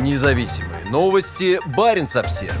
Независимые новости Баренц-Обсервер.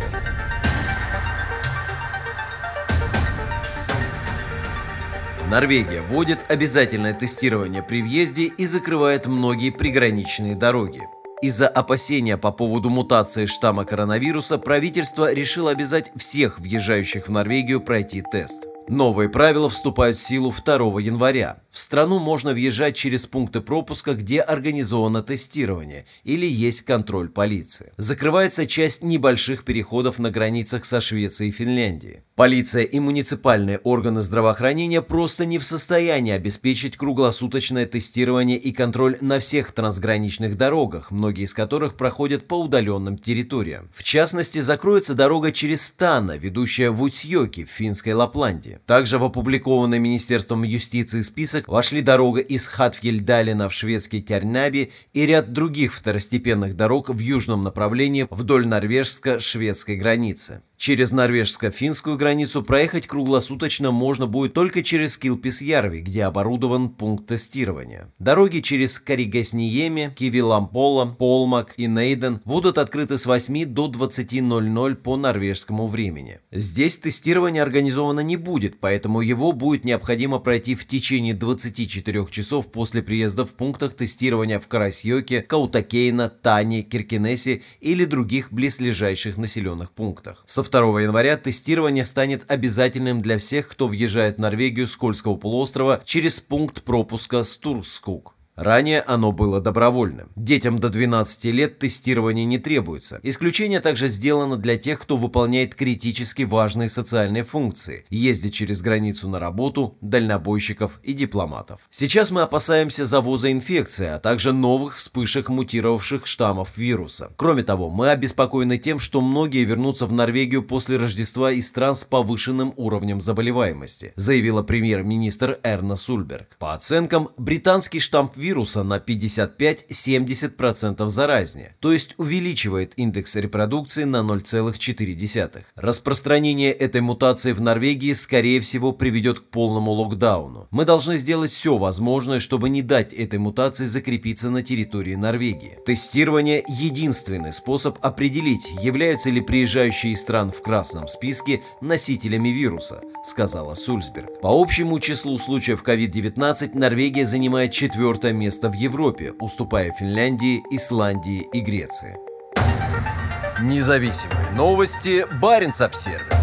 Норвегия вводит обязательное тестирование при въезде и закрывает многие приграничные дороги. Из-за опасения по поводу мутации штамма коронавируса правительство решило обязать всех въезжающих в Норвегию пройти тест. Новые правила вступают в силу 2 января. В страну можно въезжать через пункты пропуска, где организовано тестирование или есть контроль полиции. Закрывается часть небольших переходов на границах со Швецией и Финляндией. Полиция и муниципальные органы здравоохранения просто не в состоянии обеспечить круглосуточное тестирование и контроль на всех трансграничных дорогах, многие из которых проходят по удаленным территориям. В частности, закроется дорога через Стана, ведущая в Уцьёки в финской Лапландии. Также в опубликованный Министерством юстиции список вошли дорога из Хатфьельдалена в шведский Тярнаби и ряд других второстепенных дорог в южном направлении вдоль норвежско-шведской границы. Через норвежско-финскую границу проехать круглосуточно можно будет только через Килписьярви, где оборудован пункт тестирования. Дороги через Каригаснееми, Кивилампола, Полмак и Нейден будут открыты с 8 до 20:00 по норвежскому времени. Здесь тестирование организовано не будет, поэтому его будет необходимо пройти в течение 24 часов после приезда в пунктах тестирования в Карасьёке, Каутакейна, Тане, Киркенесе или других близлежащих населенных пунктах. 2 января тестирование станет обязательным для всех, кто въезжает в Норвегию с Кольского полуострова через пункт пропуска Стурскук. Ранее оно было добровольным. Детям до 12 лет тестирование не требуется. Исключение также сделано для тех, кто выполняет критически важные социальные функции, ездит через границу на работу, дальнобойщиков и дипломатов. Сейчас мы опасаемся завоза инфекции, а также новых вспышек мутировавших штаммов вируса. Кроме того, мы обеспокоены тем, что многие вернутся в Норвегию после Рождества из стран с повышенным уровнем заболеваемости, заявила премьер-министр Эрна Сульберг. По оценкам, британский штамм вируса на 55-70% заразнее, то есть увеличивает индекс репродукции на 0,4. Распространение этой мутации в Норвегии, скорее всего, приведет к полному локдауну. Мы должны сделать все возможное, чтобы не дать этой мутации закрепиться на территории Норвегии. Тестирование – единственный способ определить, являются ли приезжающие из стран в красном списке носителями вируса, сказала Сульберг. По общему числу случаев COVID-19 Норвегия занимает 4-е место в Европе, уступая Финляндии, Исландии и Греции. Независимые новости Баренц-Обсервер.